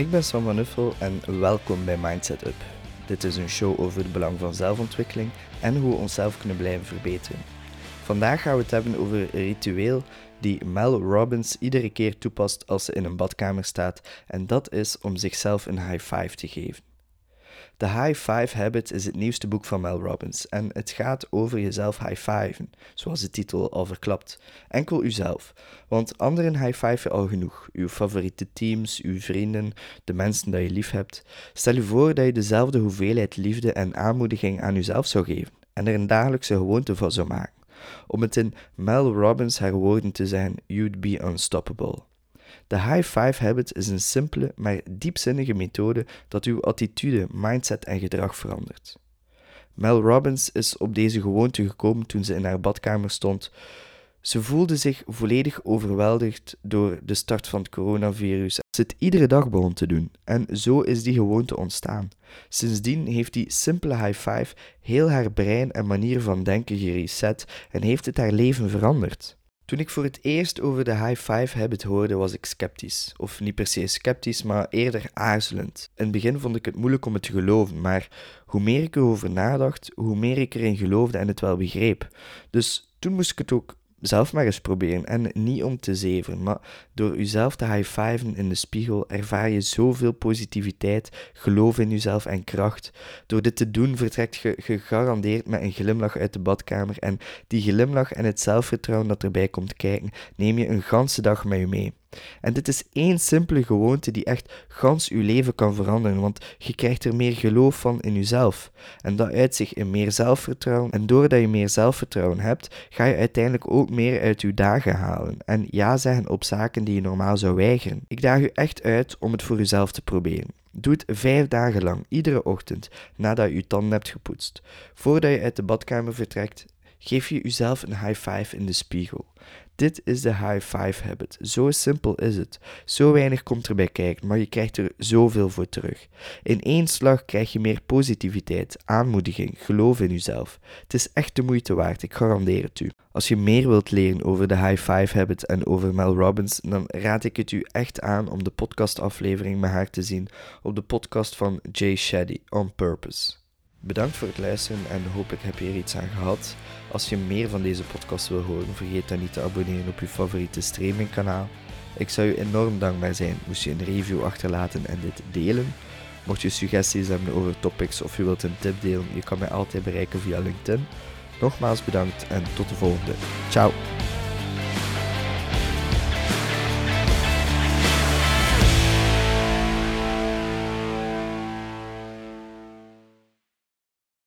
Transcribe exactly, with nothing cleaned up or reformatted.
Ik ben Sam van Uffel en welkom bij Mindset Up. Dit is een show over het belang van zelfontwikkeling en hoe we onszelf kunnen blijven verbeteren. Vandaag gaan we het hebben over een ritueel die Mel Robbins iedere keer toepast als ze in een badkamer staat, en dat is om zichzelf een high five te geven. The High Five Habit is het nieuwste boek van Mel Robbins en het gaat over jezelf high-fiven, zoals de titel al verklapt. Enkel uzelf, want anderen high-fiven al genoeg. Uw favoriete teams, uw vrienden, de mensen die je lief hebt. Stel je voor dat je dezelfde hoeveelheid liefde en aanmoediging aan uzelf zou geven en er een dagelijkse gewoonte van zou maken. Om het in Mel Robbins haar woorden te zijn, you'd be unstoppable. De High Five Habit is een simpele, maar diepzinnige methode dat uw attitude, mindset en gedrag verandert. Mel Robbins is op deze gewoonte gekomen toen ze in haar badkamer stond. Ze voelde zich volledig overweldigd door de start van het coronavirus. Ze het iedere dag begon te doen en zo is die gewoonte ontstaan. Sindsdien heeft die simpele high five heel haar brein en manier van denken gereset en heeft het haar leven veranderd. Toen ik voor het eerst over de high five habit hoorde, was ik sceptisch. Of niet per se sceptisch, maar eerder aarzelend. In het begin vond ik het moeilijk om het te geloven, maar hoe meer ik erover nadacht, hoe meer ik erin geloofde en het wel begreep. Dus toen moest ik het ook zelf maar eens proberen, en niet om te zeveren, maar door uzelf te high-fiven in de spiegel ervaar je zoveel positiviteit, geloof in jezelf en kracht. Door dit te doen vertrekt je gegarandeerd met een glimlach uit de badkamer en die glimlach en het zelfvertrouwen dat erbij komt kijken, neem je een ganse dag met je mee. En dit is één simpele gewoonte die echt gans je leven kan veranderen, want je krijgt er meer geloof van in jezelf. En dat uit zich in meer zelfvertrouwen. En doordat je meer zelfvertrouwen hebt, ga je uiteindelijk ook meer uit je dagen halen. En ja zeggen op zaken die je normaal zou weigeren. Ik daag u echt uit om het voor jezelf te proberen. Doe het vijf dagen lang, iedere ochtend, nadat je je tanden hebt gepoetst. Voordat je uit de badkamer vertrekt, geef je jezelf een high five in de spiegel. Dit is de high five habit. Zo simpel is het. Zo weinig komt erbij kijken, maar je krijgt er zoveel voor terug. In één slag krijg je meer positiviteit, aanmoediging, geloof in jezelf. Het is echt de moeite waard, ik garandeer het u. Als je meer wilt leren over de high five habit en over Mel Robbins, dan raad ik het u echt aan om de podcastaflevering met haar te zien op de podcast van Jay Shetty, On Purpose. Bedankt voor het luisteren en hoop ik heb je er iets aan gehad. Als je meer van deze podcast wil horen, vergeet dan niet te abonneren op je favoriete streamingkanaal. Ik zou je enorm dankbaar zijn moest je een review achterlaten en dit delen. Mocht je suggesties hebben over topics of je wilt een tip delen, je kan mij altijd bereiken via LinkedIn. Nogmaals bedankt en tot de volgende. Ciao!